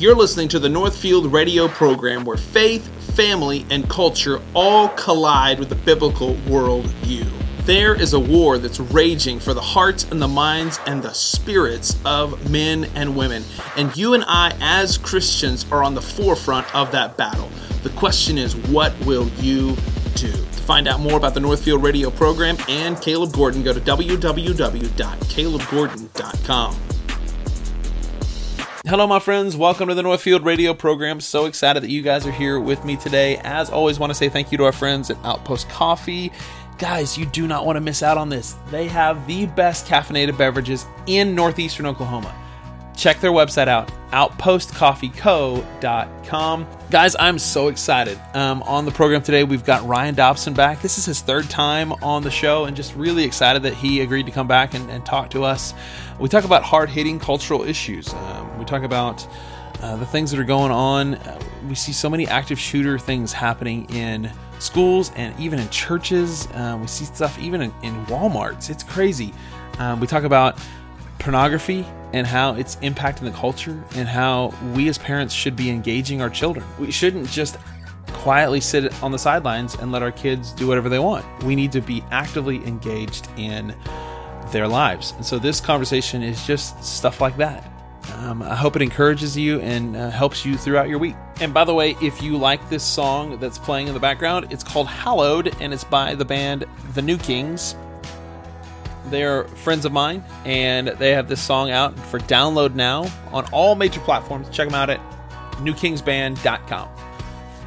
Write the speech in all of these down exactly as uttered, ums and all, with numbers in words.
You're listening to the Northfield Radio program where faith, family, and culture all collide with the biblical worldview. There is a war that's raging for the hearts and the minds and the spirits of men and women. And you and I, as Christians, are on the forefront of that battle. The question is, what will you do? To find out more about the Northfield Radio program and Caleb Gordon, go to w w w dot caleb gordon dot com. Hello, my friends. Welcome to the Northfield Radio program. So excited that you guys are here with me today. As always, want to say thank you to our friends at Outpost Coffee. Guys, you do not want to miss out on this. They have the best caffeinated beverages in northeastern Oklahoma. Check their website out, outpost coffee co dot com. Guys, I'm so excited. Um, on the program today, we've got Ryan Dobson back. This is his third time on the show, and just really excited that he agreed to come back and, and talk to us. We talk about hard-hitting cultural issues. Um, we talk about uh, the things that are going on. Uh, we see so many active shooter things happening in schools and even in churches. Uh, we see stuff even in, in Walmarts. It's crazy. Um, we talk about pornography and how it's impacting the culture and how we as parents should be engaging our children. We shouldn't just quietly sit on the sidelines and let our kids do whatever they want. We need to be actively engaged in their lives. And so this conversation is just stuff like that. Um, I hope it encourages you and uh, helps you throughout your week. And by the way, if you like this song that's playing in the background, it's called Hallowed, and it's by the band The New Kings. They're friends of mine, and they have this song out for download now on all major platforms. Check them out at new kings band dot com.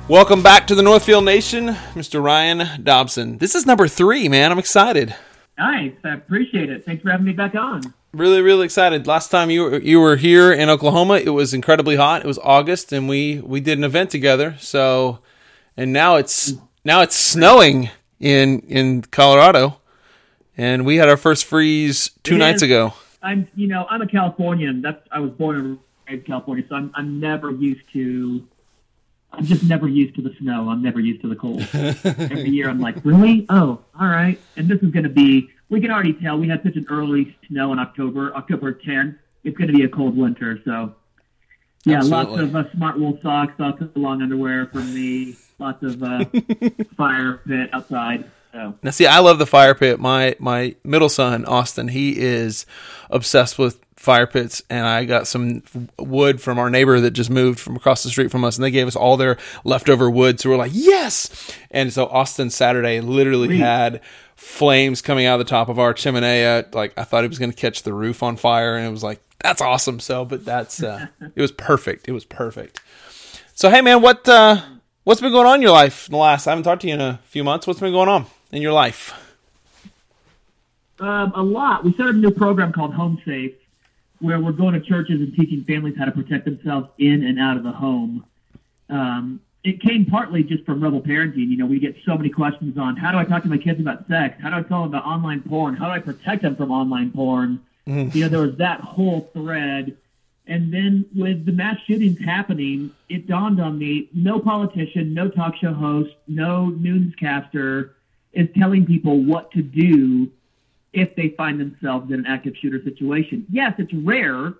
Welcome back to the Northfield Nation, Mister Ryan Dobson. This is number three, man. I'm excited. Nice. I appreciate it. Thanks for having me back on. Really, really excited. Last time you were, you were here in Oklahoma, it was incredibly hot. It was August, and we, we did an event together. So, and now it's now it's snowing in in Colorado, and we had our first freeze two it nights is, ago. I'm you know I'm a Californian. That's I was born and raised in California, so I'm I'm never used to. I'm just never used to the snow. I'm never used to the cold. Every year I'm like, really? Oh, all right. And this is going to be, we can already tell, we had such an early snow in October, October tenth. It's going to be a cold winter. So, yeah, Absolutely. Lots of uh, smart wool socks, lots of long underwear from me, lots of uh, fire pit outside. So. Now, see, I love the fire pit. My, my middle son, Austin, he is obsessed with fire pits, and I got some wood from our neighbor that just moved from across the street from us, and they gave us all their leftover wood, so we're like, yes! And so Austin Saturday literally Sweet. had flames coming out of the top of our chimney. Uh, like, I thought he was going to catch the roof on fire, and it was like, that's awesome. So, but that's, uh, it was perfect. It was perfect. So, hey, man, what, uh, what's been going on in your life in the last, I haven't talked to you in a few months. What's been going on in your life? Um, a lot. We started a new program called Home Safe, where we're going to churches and teaching families how to protect themselves in and out of the home. Um, it came partly just from Rebel Parenting. You know, we get so many questions on, how do I talk to my kids about sex? How do I tell them about online porn? How do I protect them from online porn? Mm. You know, there was that whole thread. And then with the mass shootings happening, it dawned on me, no politician, no talk show host, no newscaster is telling people what to do if they find themselves in an active shooter situation. Yes, it's rare.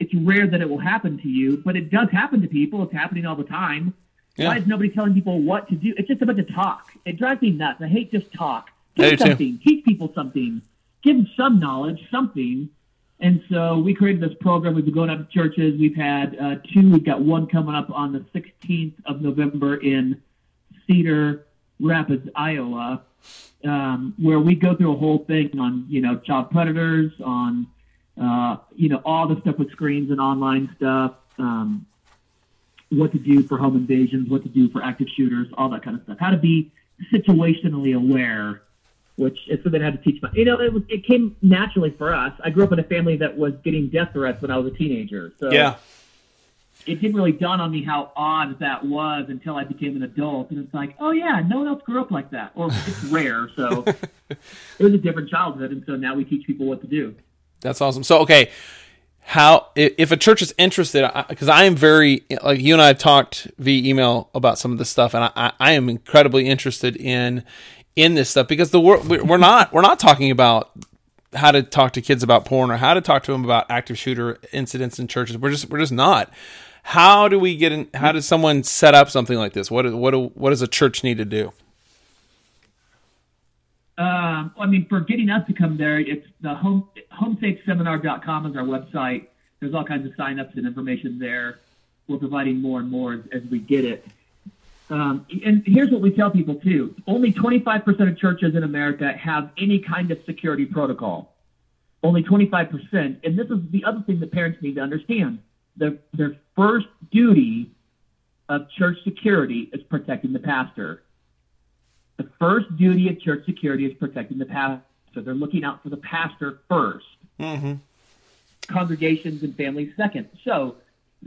It's rare that it will happen to you, but it does happen to people. It's happening all the time. Yeah. Why is nobody telling people what to do? It's just a bunch of talk. It drives me nuts. I hate just talk. Do something. Too. Teach people something. Give them some knowledge, something. And so we created this program. We've been going out to churches. We've had uh, two. We've got one coming up on the sixteenth of November in Cedar Rapids, Iowa. Um, where we go through a whole thing on, you know, child predators, on, uh, you know, all the stuff with screens and online stuff, um, what to do for home invasions, what to do for active shooters, all that kind of stuff. How to be situationally aware, which is something I had to teach my, you know, it was, it came naturally for us. I grew up in a family that was getting death threats when I was a teenager. So yeah. It didn't really dawn on me how odd that was until I became an adult. And it's like, oh, yeah, no one else grew up like that. Or it's rare. So it was a different childhood. And so now we teach people what to do. That's awesome. So, okay, how if a church is interested, because I, I am very, like you and I have talked via email about some of this stuff, and I, I am incredibly interested in in this stuff because the world, we're not we're not talking about how to talk to kids about porn or how to talk to them about active shooter incidents in churches. We're just we're just not. How do we get in? How does someone set up something like this? What what what does a church need to do? Um, I mean, for getting us to come there, it's the home home safe seminar dot com is our website. There's all kinds of signups and information there. We're providing more and more as we get it. Um, and here's what we tell people, too. Only twenty-five percent of churches in America have any kind of security protocol. Only twenty-five percent. And this is the other thing that parents need to understand. Their, their first duty of church security is protecting the pastor. The first duty of church security is protecting the pastor. They're looking out for the pastor first. Mm-hmm. Congregations and families second. So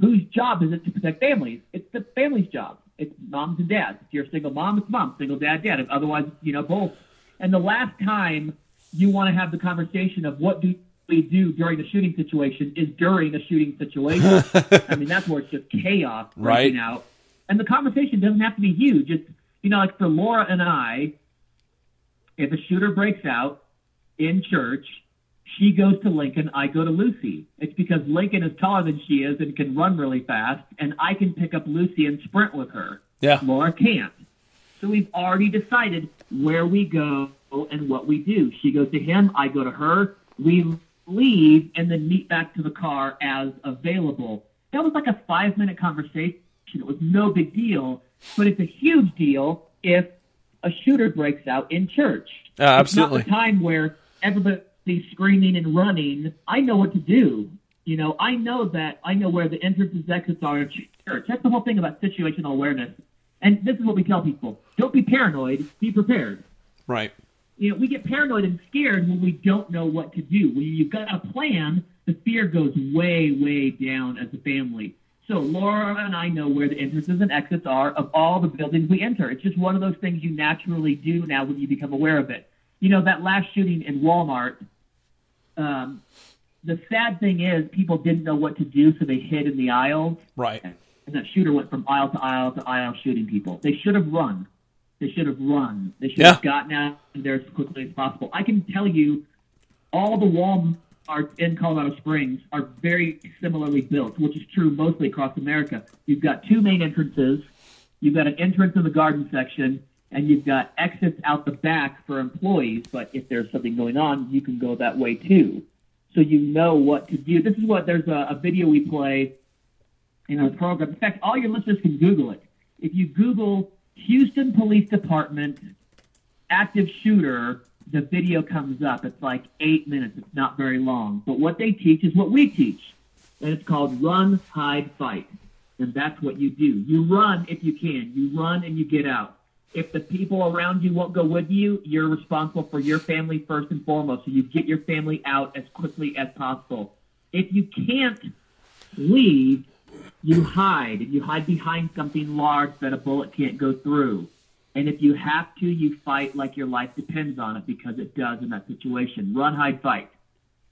whose job is it to protect families? It's the family's job. It's moms and dads. If you're a single mom, it's mom. Single dad, dad. If otherwise, you know, both. And the last time you want to have the conversation of what do we do during a shooting situation is during a shooting situation. I mean, that's where it's just chaos breaking right. out. And the conversation doesn't have to be huge. It's, you know, like for Laura and I, if a shooter breaks out in church, she goes to Lincoln, I go to Lucy. It's because Lincoln is taller than she is and can run really fast, and I can pick up Lucy and sprint with her. Yeah. Laura can't. So we've already decided where we go and what we do. She goes to him, I go to her. We leave and then meet back to the car as available. That was like a five-minute conversation. It was no big deal, but it's a huge deal if a shooter breaks out in church. Uh, absolutely. It's not the time where everybody... the screaming and running, I know what to do. You know, I know that I know where the entrances and exits are in church. That's the whole thing about situational awareness. And this is what we tell people. Don't be paranoid. Be prepared. Right. You know, we get paranoid and scared when we don't know what to do. When you've got a plan, the fear goes way, way down as a family. So Laura and I know where the entrances and exits are of all the buildings we enter. It's just one of those things you naturally do now when you become aware of it. You know, that last shooting in Walmart, um, the sad thing is people didn't know what to do, so they hid in the aisles. Right. And that shooter went from aisle to aisle to aisle shooting people. They should have run. They should have run. They should yeah. have gotten out there as quickly as possible. I can tell you all the Walmarts in Colorado Springs are very similarly built, which is true mostly across America. You've got two main entrances. You've got an entrance in the garden section, and you've got exits out the back for employees, but if there's something going on, you can go that way too. So you know what to do. This is what, there's a, a video we play in our program. In fact, all your listeners can Google it. If you Google Houston Police Department active shooter, the video comes up. It's like eight minutes. It's not very long. But what they teach is what we teach, and it's called run, hide, fight. And that's what you do. You run if you can. You run and you get out. If the people around you won't go with you, you're responsible for your family first and foremost. So you get your family out as quickly as possible. If you can't leave, you hide. If you hide behind something large that a bullet can't go through. And if you have to, you fight like your life depends on it, because it does in that situation. Run, hide, fight.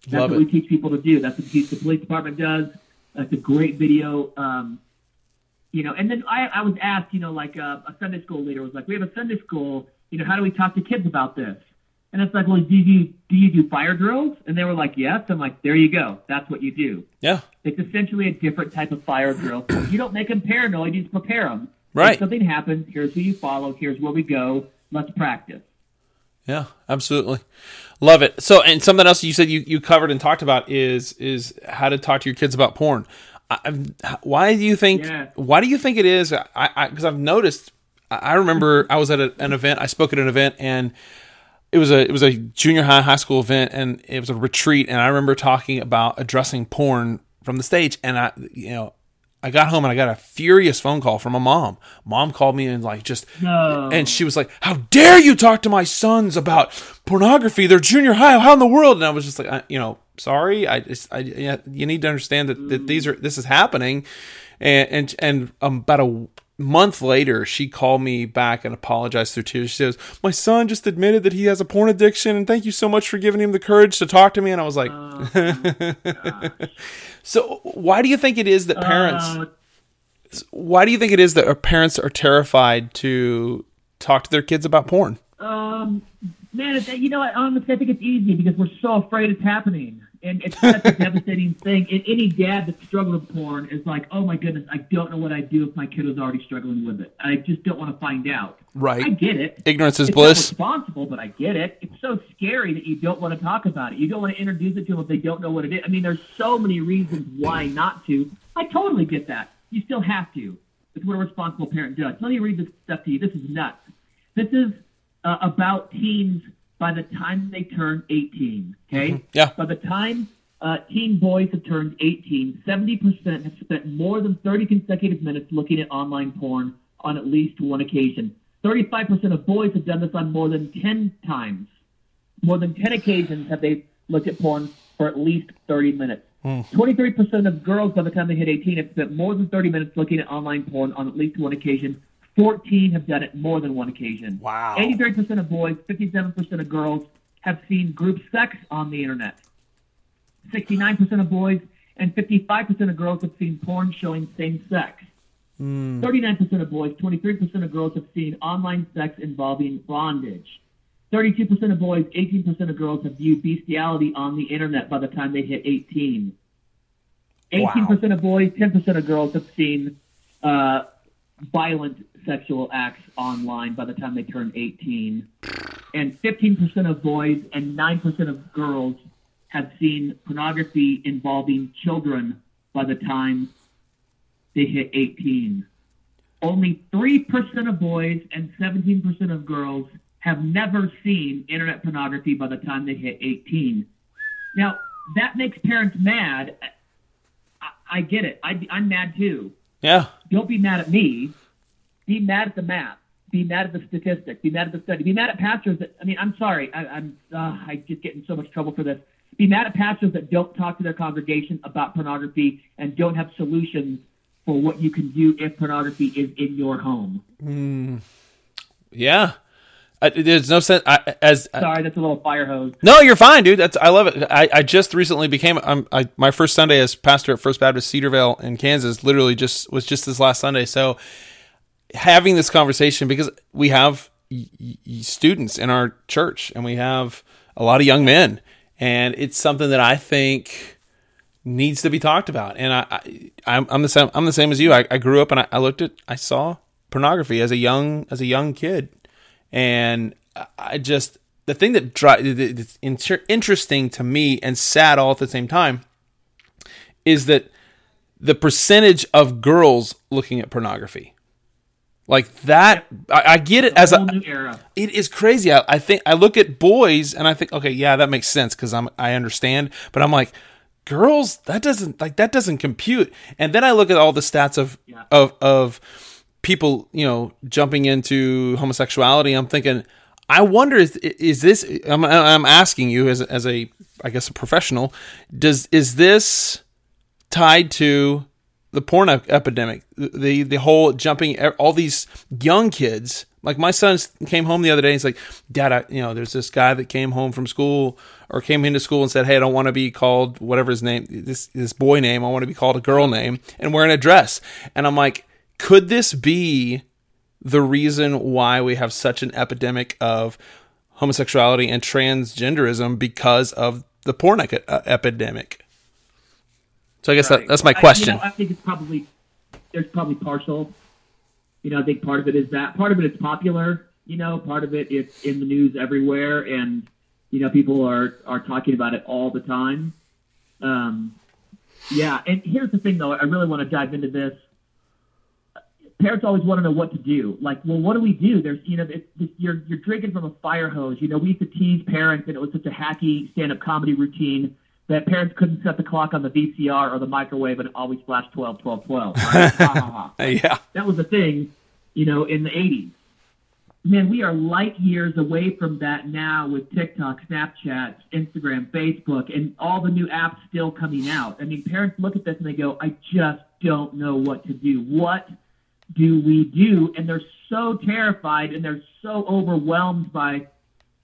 That's Love what it. we teach people to do. That's what the police department does. That's a great video. Um, You know, and then I, I was asked, you know, like a, a Sunday school leader was like, we have a Sunday school, you know, how do we talk to kids about this? And it's like, well, do you do, you do fire drills? And they were like, yes. I'm like, there you go. That's what you do. Yeah. It's essentially a different type of fire drill. You don't make them paranoid. You just prepare them. Right. If something happens, here's who you follow. Here's where we go. Let's practice. Yeah, absolutely. Love it. So, and something else you said you, you covered and talked about is is how to talk to your kids about porn. I, why do you think? Yeah. Why do you think it is? I, I because I've noticed. I, I remember I was at a, an event. I spoke at an event, and it was a it was a junior high high school event, and it was a retreat. And I remember talking about addressing porn from the stage. And I, you know, I got home and I got a furious phone call from a mom. Mom called me and like just, no. and she was like, "How dare you talk to my sons about pornography? They're junior high. How in the world?" And I was just like, I, you know. Sorry, I, I, you need to understand that, that these are this is happening, and and and um, about a month later, she called me back and apologized through tears. She says, "My son just admitted that he has a porn addiction, and thank you so much for giving him the courage to talk to me." And I was like, oh, "So why do you think it is that parents? Uh, why do you think it is that our parents are terrified to talk to their kids about porn?" Um, man, you know, honestly, I think it's easy because we're so afraid it's happening. And it's such a devastating thing. And any dad that struggles with porn is like, oh, my goodness, I don't know what I'd do if my kid was already struggling with it. I just don't want to find out. Right. I get it. Ignorance is it's bliss. It's responsible, but I get it. It's so scary that you don't want to talk about it. You don't want to introduce it to them if they don't know what it is. I mean, there's so many reasons why not to. I totally get that. You still have to. It's what a responsible parent does. Let me read this stuff to you. This is nuts. This is uh, about teens by the time they turn eighteen, okay? Mm-hmm. Yeah. By the time uh, teen boys have turned eighteen, seventy percent have spent more than thirty consecutive minutes looking at online porn on at least one occasion. thirty-five percent of boys have done this on more than ten times. More than ten occasions have they looked at porn for at least thirty minutes. Mm. twenty-three percent of girls by the time they hit eighteen have spent more than thirty minutes looking at online porn on at least one occasion. fourteen have done it more than one occasion. Wow. eighty-three percent of boys, fifty-seven percent of girls have seen group sex on the internet. sixty-nine percent of boys and fifty-five percent of girls have seen porn showing same sex. Mm. thirty-nine percent of boys, twenty-three percent of girls have seen online sex involving bondage. thirty-two percent of boys, eighteen percent of girls have viewed bestiality on the internet by the time they hit eighteen. eighteen percent wow. of boys, ten percent of girls have seen uh, violent sexual acts online by the time they turn eighteen. And fifteen percent of boys and nine percent of girls have seen pornography involving children by the time they hit eighteen. Only three percent of boys and seventeen percent of girls have never seen internet pornography by the time they hit eighteen. Now, that makes parents mad. I, I get it. I, I'm mad too. Yeah. Don't be mad at me. Be mad at the math. Be mad at the statistics. Be mad at the study. Be mad at pastors that, I mean, I'm sorry. I, I'm uh, I just get in so much trouble for this. Be mad at pastors that don't talk to their congregation about pornography and don't have solutions for what you can do if pornography is in your home. Mm. Yeah. I, there's no sense. I, as sorry, that's a little fire hose. No, you're fine, dude. That's I love it. I, I just recently became. I'm I, my first Sunday as pastor at First Baptist Cedarvale in Kansas. Literally, just was just this last Sunday. So having this conversation because we have y- y- students in our church and we have a lot of young men, and it's something that I think needs to be talked about. And I, I I'm, I'm the same. I'm the same as you. I, I grew up and I, I looked at. I saw pornography as a young as a young kid. And I just, the thing that dri- that's inter- interesting to me and sad all at the same time is that the percentage of girls looking at pornography, like that, yep. I, I get it as a, new era. It is crazy. I, I think I look at boys and I think, okay, yeah, that makes sense because I'm I understand, but I'm like, girls, that doesn't like that doesn't compute. And then I look at all the stats of yeah. of of. people, you know, jumping into homosexuality. I'm thinking, I wonder, is, is this, I'm, I'm asking you as, as a, I guess, a professional, does, is this tied to the porn epidemic? The, the whole jumping, all these young kids, like my son came home the other day. He's like, Dad, I, you know, there's this guy that came home from school or came into school and said, hey, I don't want to be called whatever his name, this, this boy name. I want to be called a girl name and wearing a dress. And I'm like, could this be the reason why we have such an epidemic of homosexuality and transgenderism because of the porn e- epidemic? So I guess right. that, that's my question. I, you know, I think it's probably, there's probably partial. You know, I think part of it is that. Part of it is popular. You know, part of it it's in the news everywhere. And, you know, people are, are talking about it all the time. Um, yeah, and here's the thing, though. I really want to dive into this. Parents always want to know what to do. Like, well, what do we do? There's, you know, it's, it's, you're you're drinking from a fire hose. You know, we used to tease parents, and it was such a hacky stand-up comedy routine that parents couldn't set the clock on the V C R or the microwave, and it always flashed twelve, twelve, twelve. Yeah, that was a thing, you know, in the eighties. Man, we are light years away from that now with TikTok, Snapchat, Instagram, Facebook, and all the new apps still coming out. I mean, parents look at this and they go, "I just don't know what to do. What do we do?" And they're so terrified and they're so overwhelmed by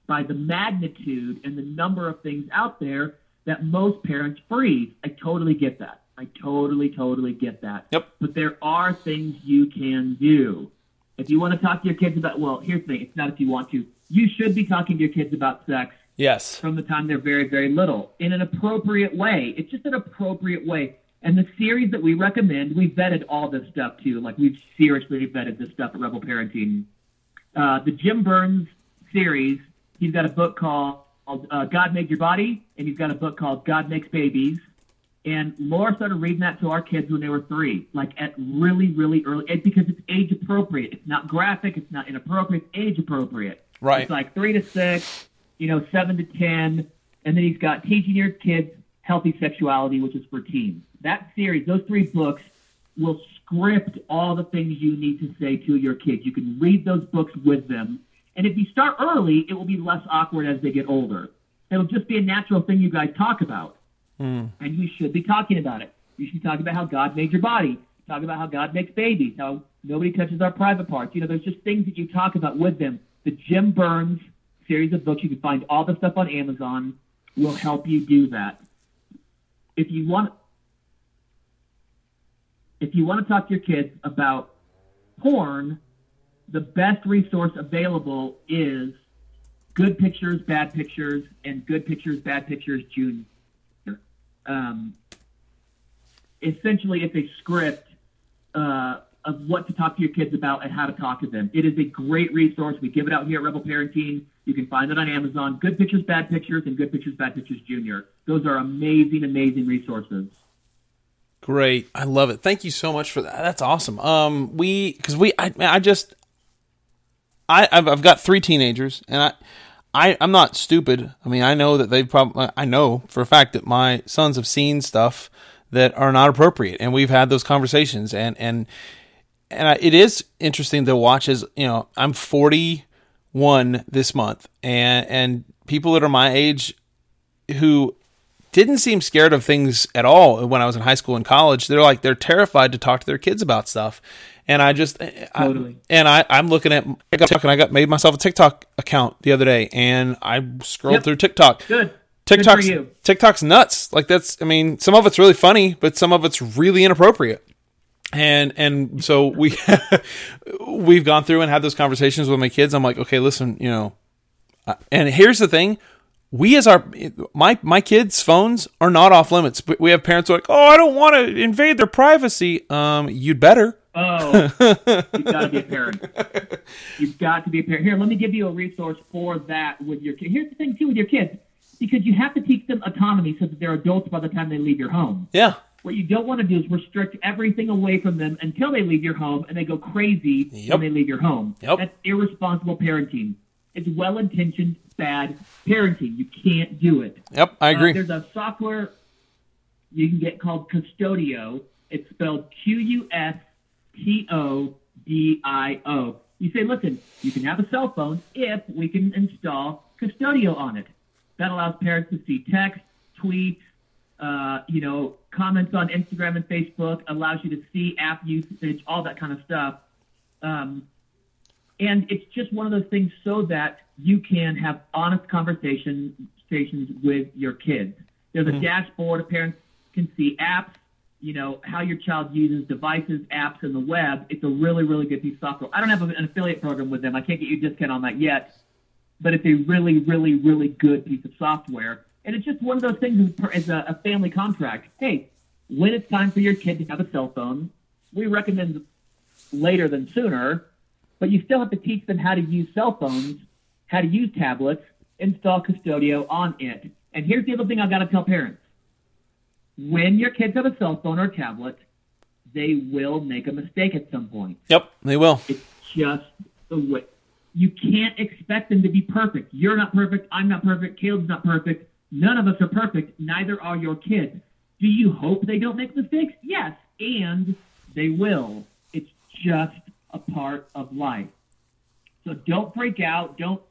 by the magnitude and the number of things out there that most parents freeze. I totally get that. I totally, totally get that. Yep. But there are things you can do. If you want to talk to your kids about, well, here's the thing, it's not if you want to. You should be talking to your kids about sex Yes. From the time they're very, very little, in an appropriate way. It's just an appropriate way. And the series that we recommend, we vetted all this stuff too. Like, we've seriously vetted this stuff at Rebel Parenting. Uh, the Jim Burns series, he's got a book called uh, God Made Your Body, and he's got a book called God Makes Babies. And Laura started reading that to our kids when they were three, like at really, really early, because it's age appropriate. It's not graphic. It's not inappropriate. It's age appropriate. Right. It's like three to six, you know, seven to ten. And then he's got Teaching Your Kids Healthy Sexuality, which is for teens. That series, those three books will script all the things you need to say to your kids. You can read those books with them. And if you start early, it will be less awkward as they get older. It'll just be a natural thing you guys talk about. Mm. And you should be talking about it. You should talk about how God made your body. Talk about how God makes babies, how nobody touches our private parts. You know, there's just things that you talk about with them. The Jim Burns series of books, you can find all the stuff on Amazon, will help you do that. If you want, if you want to talk to your kids about porn, the best resource available is Good Pictures, Bad Pictures, and Good Pictures, Bad Pictures Junior. Um, essentially, it's a script uh, of what to talk to your kids about and how to talk to them. It is a great resource. We give it out here at Rebel Parenting. You can find it on Amazon. Good Pictures, Bad Pictures, and Good Pictures, Bad Pictures Junior. Those are amazing, amazing resources. Great. I love it. Thank you so much for that. That's awesome. Um, we, because we, I, I just, I, I've, I've got three teenagers, and I, I, I'm not stupid. I mean, I know that they've probably, I know for a fact that my sons have seen stuff that are not appropriate, and we've had those conversations. And, and, and I, it is interesting to watch as, you know, I'm forty-one this month, and, and people that are my age who didn't seem scared of things at all when I was in high school and college, they're like, they're terrified to talk to their kids about stuff. And I just, totally. I, and I, I'm looking at TikTok, and I got made myself a TikTok account the other day, and I scrolled yep. through TikTok. Good. TikTok's, Good for you. TikTok's nuts. Like, that's, I mean, some of it's really funny, but some of it's really inappropriate. And, and so we, we've gone through and had those conversations with my kids. I'm like, okay, listen, you know, and here's the thing. We as our, my, my kids' phones are not off limits. We have parents who are like, oh, I don't want to invade their privacy. Um, you'd better. Oh, you've got to be a parent. You've got to be a parent. Here, let me give you a resource for that with your kids. Here's the thing, too, with your kids, because you have to teach them autonomy so that they're adults by the time they leave your home. Yeah. What you don't want to do is restrict everything away from them until they leave your home, and they go crazy yep. when they leave your home. Yep. That's irresponsible parenting. It's well-intentioned, bad parenting. You can't do it. Yep, I agree. Uh, there's a software you can get called Custodio. It's spelled Q U S T O D I O. You say, listen, you can have a cell phone if we can install Custodio on it. That allows parents to see text, tweets, uh, you know, comments on Instagram and Facebook, allows you to see app usage, all that kind of stuff. Um, and it's just one of those things so that you can have honest conversations with your kids. There's a mm-hmm. dashboard. A parent can see apps, you know, how your child uses devices, apps, and the web. It's a really, really good piece of software. I don't have an affiliate program with them. I can't get you a discount on that yet, but it's a really, really, really good piece of software. And it's just one of those things as a family contract. Hey, when it's time for your kid to have a cell phone, we recommend later than sooner, but you still have to teach them how to use cell phones, how to use tablets, install Custodio on it. And here's the other thing I've got to tell parents. When your kids have a cell phone or tablet, they will make a mistake at some point. Yep, they will. It's just the way. You can't expect them to be perfect. You're not perfect. I'm not perfect. Caleb's not perfect. None of us are perfect. Neither are your kids. Do you hope they don't make mistakes? Yes, and they will. It's just a part of life. So don't freak out. Don't,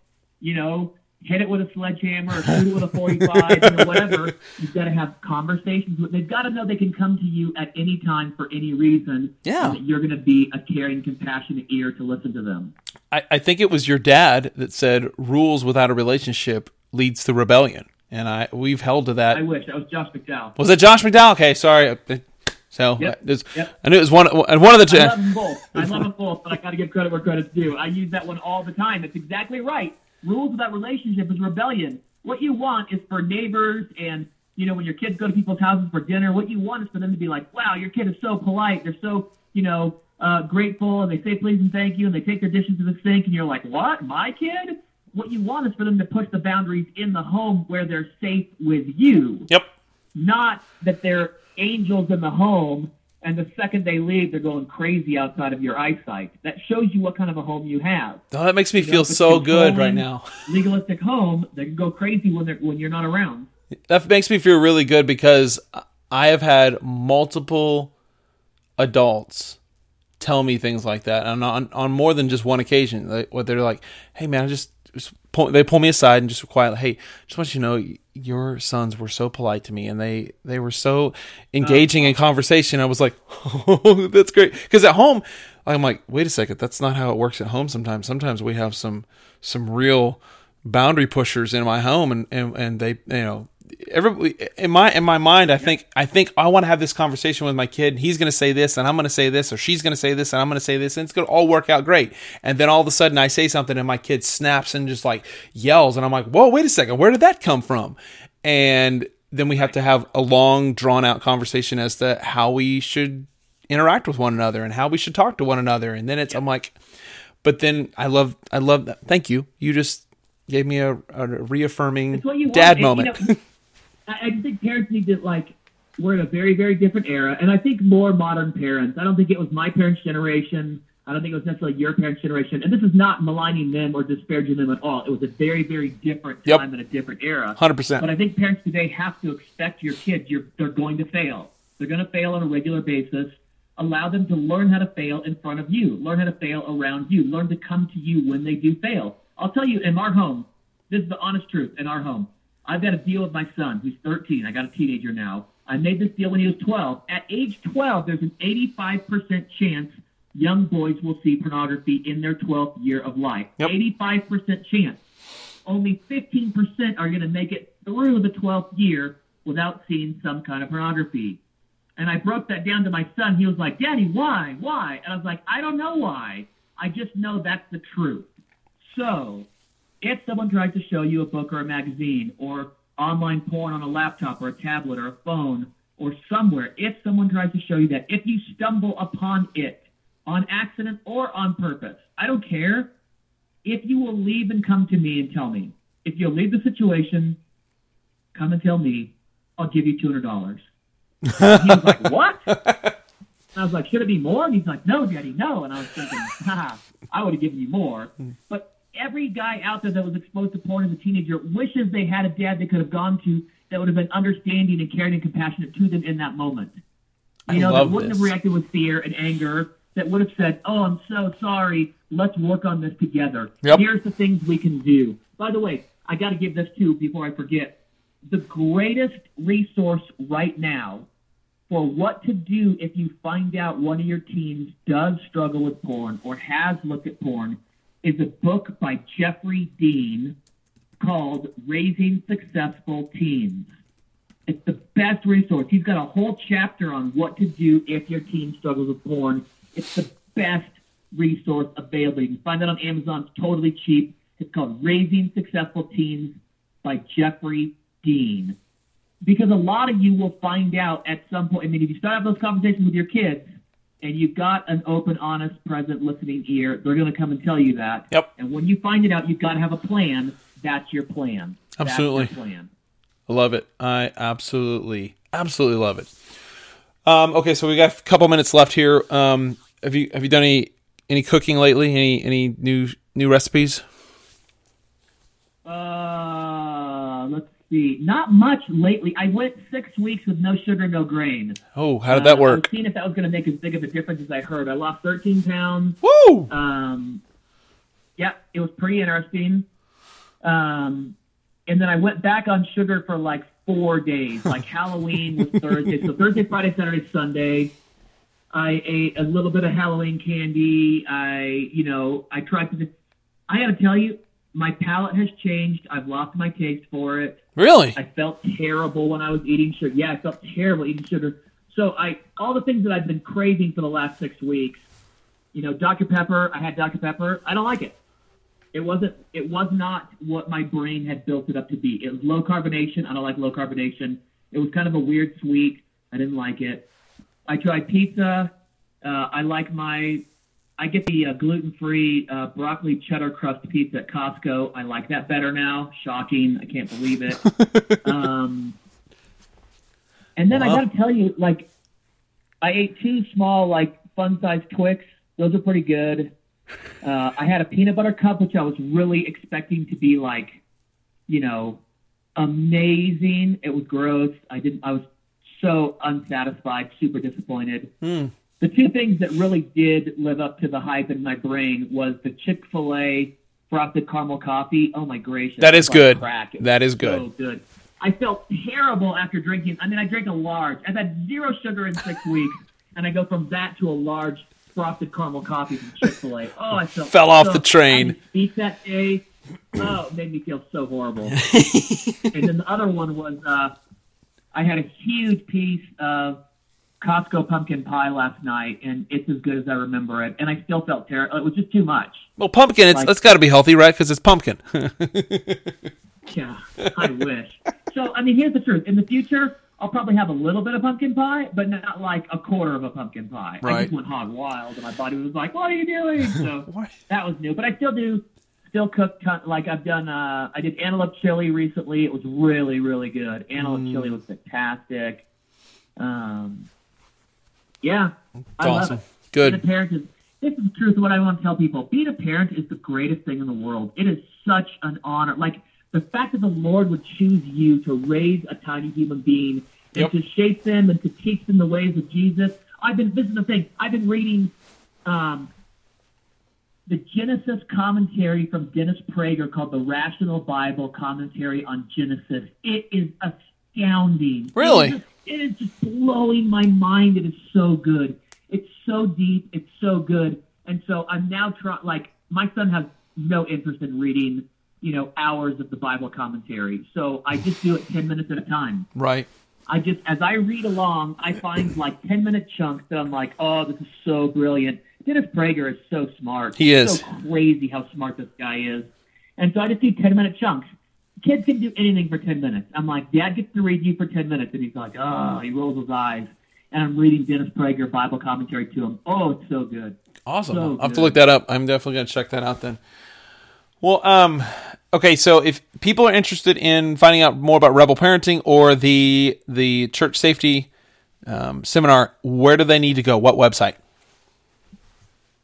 you know, hit it with a sledgehammer or shoot it with a forty-five or whatever. You've got to have conversations with. They've got to know they can come to you at any time for any reason. Yeah. And that you're going to be a caring, compassionate ear to listen to them. I, I think it was your dad that said rules without a relationship leads to rebellion. And I we've held to that. I wish. That was Josh McDowell. Was it Josh McDowell? Okay, sorry. So yep, I, was, yep. I knew it was one, and one of the two. I love them both. I love them both, but I got to give credit where credit's due. I use that one all the time. It's exactly right. Rules without relationship is rebellion. what you want is for neighbors and, you know, when your kids go to people's houses for dinner, what you want is for them to be like, wow, your kid is so polite. They're so, you know, uh, grateful, and they say please and thank you, and they take their dishes to the sink, and you're like, what, my kid? What you want is for them to push the boundaries in the home where they're safe with you. Yep. Not that they're angels in the home, and the second they leave, they're going crazy outside of your eyesight. That shows you what kind of a home you have. Oh, that makes me you feel know, so good right now. Legalistic home, they can go crazy when they're when you're not around. That makes me feel really good, because I have had multiple adults tell me things like that, and on on more than just one occasion. They, what they're like, hey man, I just, just pull, they pull me aside and just quietly, hey, just want you to know, your sons were so polite to me, and they they were so engaging uh, in conversation. I was like, oh, that's great, because at home, I'm like, wait a second, that's not how it works at home. Sometimes, sometimes we have some some real boundary pushers in my home, and and, and they, you know. Every, in my in my mind, I think I think I want to have this conversation with my kid. He's going to say this, and I'm going to say this, or she's going to say this, and I'm going to say this, and it's going to all work out great. And then all of a sudden, I say something, and my kid snaps and just like yells, and I'm like, "Whoa, wait a second, where did that come from?" And then we have to have a long, drawn out conversation as to how we should interact with one another and how we should talk to one another. And then it's, I'm like, but then I love I love that. Thank you. You just gave me a, a reaffirming dad moment. You know, I think parents need to, like, we're in a very, very different era. And I think more modern parents, I don't think it was my parents' generation. I don't think it was necessarily your parents' generation. And this is not maligning them or disparaging them at all. It was a very, very different time and a different era. one hundred percent. But I think parents today have to expect your kids, you're, they're going to fail. They're going to fail on a regular basis. Allow them to learn how to fail in front of you. Learn how to fail around you. Learn to come to you when they do fail. I'll tell you, in our home, this is the honest truth, in our home, I've got to deal with my son, who's thirteen. I got a teenager now. I made this deal when he was twelve. At age twelve, there's an eighty-five percent chance young boys will see pornography in their twelfth year of life. Yep. eighty-five percent chance. Only fifteen percent are going to make it through the twelfth year without seeing some kind of pornography. And I broke that down to my son. He was like, Daddy, why? Why? And I was like, I don't know why. I just know that's the truth. So if someone tries to show you a book or a magazine or online porn on a laptop or a tablet or a phone or somewhere, if someone tries to show you that, if you stumble upon it on accident or on purpose, I don't care. If you will leave and come to me and tell me, if you'll leave the situation, come and tell me, I'll give you two hundred dollars. He was like, what? And I was like, should it be more? And he's like, no, Daddy, no. And I was thinking, ha, I would have given you more. But every guy out there that was exposed to porn as a teenager wishes they had a dad they could have gone to that would have been understanding and caring and compassionate to them in that moment. You I know, that wouldn't this. have reacted with fear and anger, that would have said, oh, I'm so sorry, let's work on this together. Yep. Here's the things we can do. By the way, I got to give this too before I forget. The greatest resource right now for what to do if you find out one of your teens does struggle with porn or has looked at porn is a book by Jeffrey Dean called Raising Successful Teens. It's the best resource. He's got a whole chapter on what to do if your teen struggles with porn. It's the best resource available. You can find that on Amazon. It's totally cheap. It's called Raising Successful Teens by Jeffrey Dean. Because a lot of you will find out at some point, I mean, if you start having those conversations with your kids, and you've got an open, honest, present, listening ear, they're going to come and tell you that. Yep. And when you find it out, you've got to have a plan. That's your plan. Absolutely. That's your plan. I love it. I absolutely, absolutely love it. Um, okay, so we got a couple minutes left here. Um, have you have you done any any cooking lately? Any any new new recipes? Uh, let's see. Not much lately. I went six weeks with no sugar, no grain. Oh, how did that uh, work? I was seeing if that was going to make as big of a difference as I heard. I lost thirteen pounds. Woo! Um, yeah, it was pretty interesting. Um, and then I went back on sugar for like four days. Like Halloween was Thursday. So Thursday, Friday, Saturday, Sunday. I ate a little bit of Halloween candy. I, you know, I tried to just, I got to tell you, my palate has changed. I've lost my taste for it. Really? I felt terrible when I was eating sugar. Yeah, I felt terrible eating sugar. So I, all the things that I've been craving for the last six weeks, you know, Doctor Pepper, I had Doctor Pepper. I don't like it. It wasn't. It was not what my brain had built it up to be. It was low carbonation. I don't like low carbonation. It was kind of a weird sweet. I didn't like it. I tried pizza. Uh, I like my. I get the uh, gluten-free uh, broccoli cheddar crust pizza at Costco. I like that better now. Shocking. I can't believe it. um, and then well, I got to tell you, like, I ate two small, like, fun-sized Twix. Those are pretty good. Uh, I had a peanut butter cup, which I was really expecting to be, like, you know, amazing. It was gross. I didn't. I was so unsatisfied, super disappointed. Mm. The two things that really did live up to the hype in my brain was the Chick-fil-A frosted caramel coffee. Oh, my gracious. That is good. Crack. That is good. So good. I felt terrible after drinking. I mean, I drank a large. I've had zero sugar in six weeks, and I go from that to a large frosted caramel coffee from Chick-fil-A. Oh, I felt fell so, off the train. Eat that day. Oh, it made me feel so horrible. And then the other one was uh, I had a huge piece of Costco pumpkin pie last night, and it's as good as I remember it, and I still felt terrible. It was just too much. Well, pumpkin, it's, like, it's got to be healthy, right? Because it's pumpkin. Yeah, I wish. So, I mean, here's the truth. In the future, I'll probably have a little bit of pumpkin pie, but not like a quarter of a pumpkin pie. Right. I just went hog wild, and my body was like, what are you doing? So that was new. But I still do still cook, ton- like I've done, uh, I did antelope chili recently. It was really, really good. Antelope mm. chili was fantastic. Um... Yeah, it's I love awesome. It. Good. Being a parent is, this is the truth of what I want to tell people. Being a parent is the greatest thing in the world. It is such an honor. Like, the fact that the Lord would choose you to raise a tiny human being and yep. to shape them and to teach them the ways of Jesus. I've been, this is the thing, I've been reading um, the Genesis commentary from Dennis Prager called The Rational Bible Commentary on Genesis. It is astounding. Really? It is It is just blowing my mind. It is so good. It's so deep. It's so good. And so I'm now trying, like, my son has no interest in reading, you know, hours of the Bible commentary. So I just do it ten minutes at a time. Right. I just, as I read along, I find, like, ten-minute chunks that I'm like, oh, this is so brilliant. Dennis Prager is so smart. He is. It's so crazy how smart this guy is. And so I just do ten-minute chunks. Kids can do anything for ten minutes. I'm like, Dad gets to read you for ten minutes. And he's like, oh, he rolls his eyes. And I'm reading Dennis Prager Bible commentary to him. Oh, it's so good. Awesome. So I'll good. have to look that up. I'm definitely going to check that out then. Well, um, okay, so if people are interested in finding out more about Rebel Parenting or the the church safety um, seminar, where do they need to go? What website?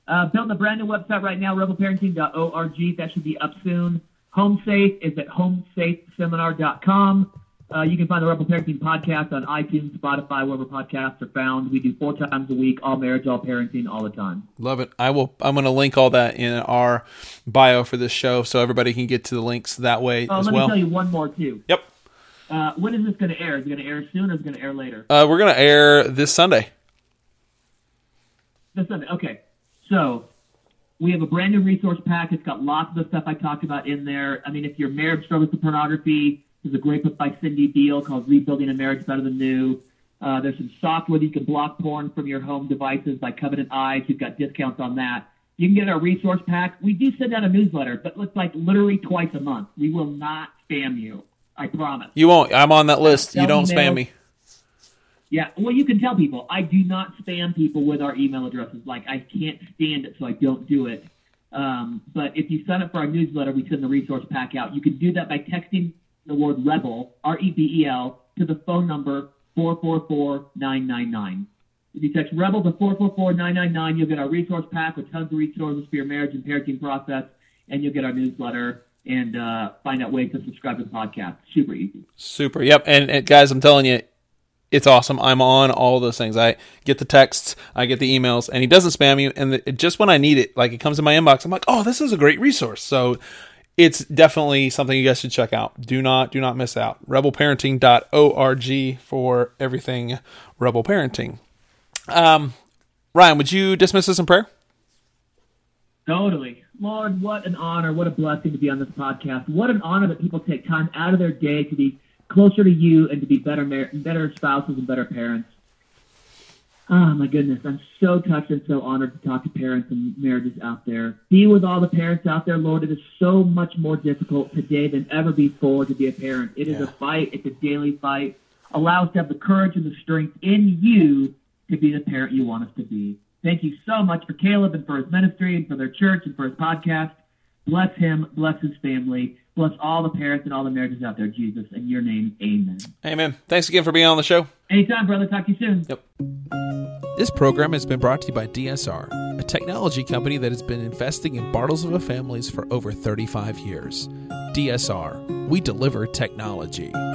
Uh, building a brand new website right now, rebel parenting dot org. That should be up soon. Home Safe is at home safe seminar dot com. Uh, you can find the Rebel Parenting podcast on iTunes, Spotify, wherever podcasts are found. We do four times a week, all marriage, all parenting, all the time. Love it. I will. I'm going to link all that in our bio for this show, so everybody can get to the links that way oh, as well. Let me well. tell you one more too. Yep. Uh, when is this going to air? Is it going to air soon, or is it going to air later? Uh, we're going to air this Sunday. This Sunday. Okay. So. We have a brand new resource pack. It's got lots of the stuff I talked about in there. I mean, if your marriage struggles with pornography, there's a great book by Cindy Beal called Rebuilding a Marriage Better Than New. Uh, there's some software that you can block porn from your home devices by Covenant Eyes. You've got discounts on that. You can get our resource pack. We do send out a newsletter, but it's like literally twice a month. We will not spam you. I promise. You won't. I'm on that list. You don't spam me. Yeah, well, you can tell people. I do not spam people with our email addresses. Like, I can't stand it, so I don't do it. Um, but if you sign up for our newsletter, we send the resource pack out. You can do that by texting the word REBEL, R E B E L, to the phone number four four four nine nine nine. If you text REBEL to four four four nine nine nine, you'll get our resource pack with tons of resources for your marriage and parenting process, and you'll get our newsletter and uh, find out ways to subscribe to the podcast. Super easy. Super, yep. And, and guys, I'm telling you, it's awesome. I'm on all those things. I get the texts, I get the emails, and he doesn't spam you. And the, just when I need it, like it comes in my inbox, I'm like, oh, this is a great resource. So it's definitely something you guys should check out. Do not, do not miss out. rebel parenting dot org for everything Rebel Parenting. Um, Ryan, would you dismiss us in prayer? Totally. Lord, what an honor. What a blessing to be on this podcast. What an honor that people take time out of their day to be closer to you and to be better, better spouses and better parents. Oh, my goodness. I'm so touched and so honored to talk to parents and marriages out there. Be with all the parents out there, Lord. It is so much more difficult today than ever before to be a parent. It yeah. is a fight. It's a daily fight. Allow us to have the courage and the strength in you to be the parent you want us to be. Thank you so much for Caleb and for his ministry and for their church and for his podcast. Bless him. Bless his family. Bless all the parents and all the marriages out there, Jesus. In your name, amen. Amen. Thanks again for being on the show. Anytime, brother. Talk to you soon. Yep. This program has been brought to you by D S R, a technology company that has been investing in Bartlesville families for over thirty-five years. D S R, we deliver technology.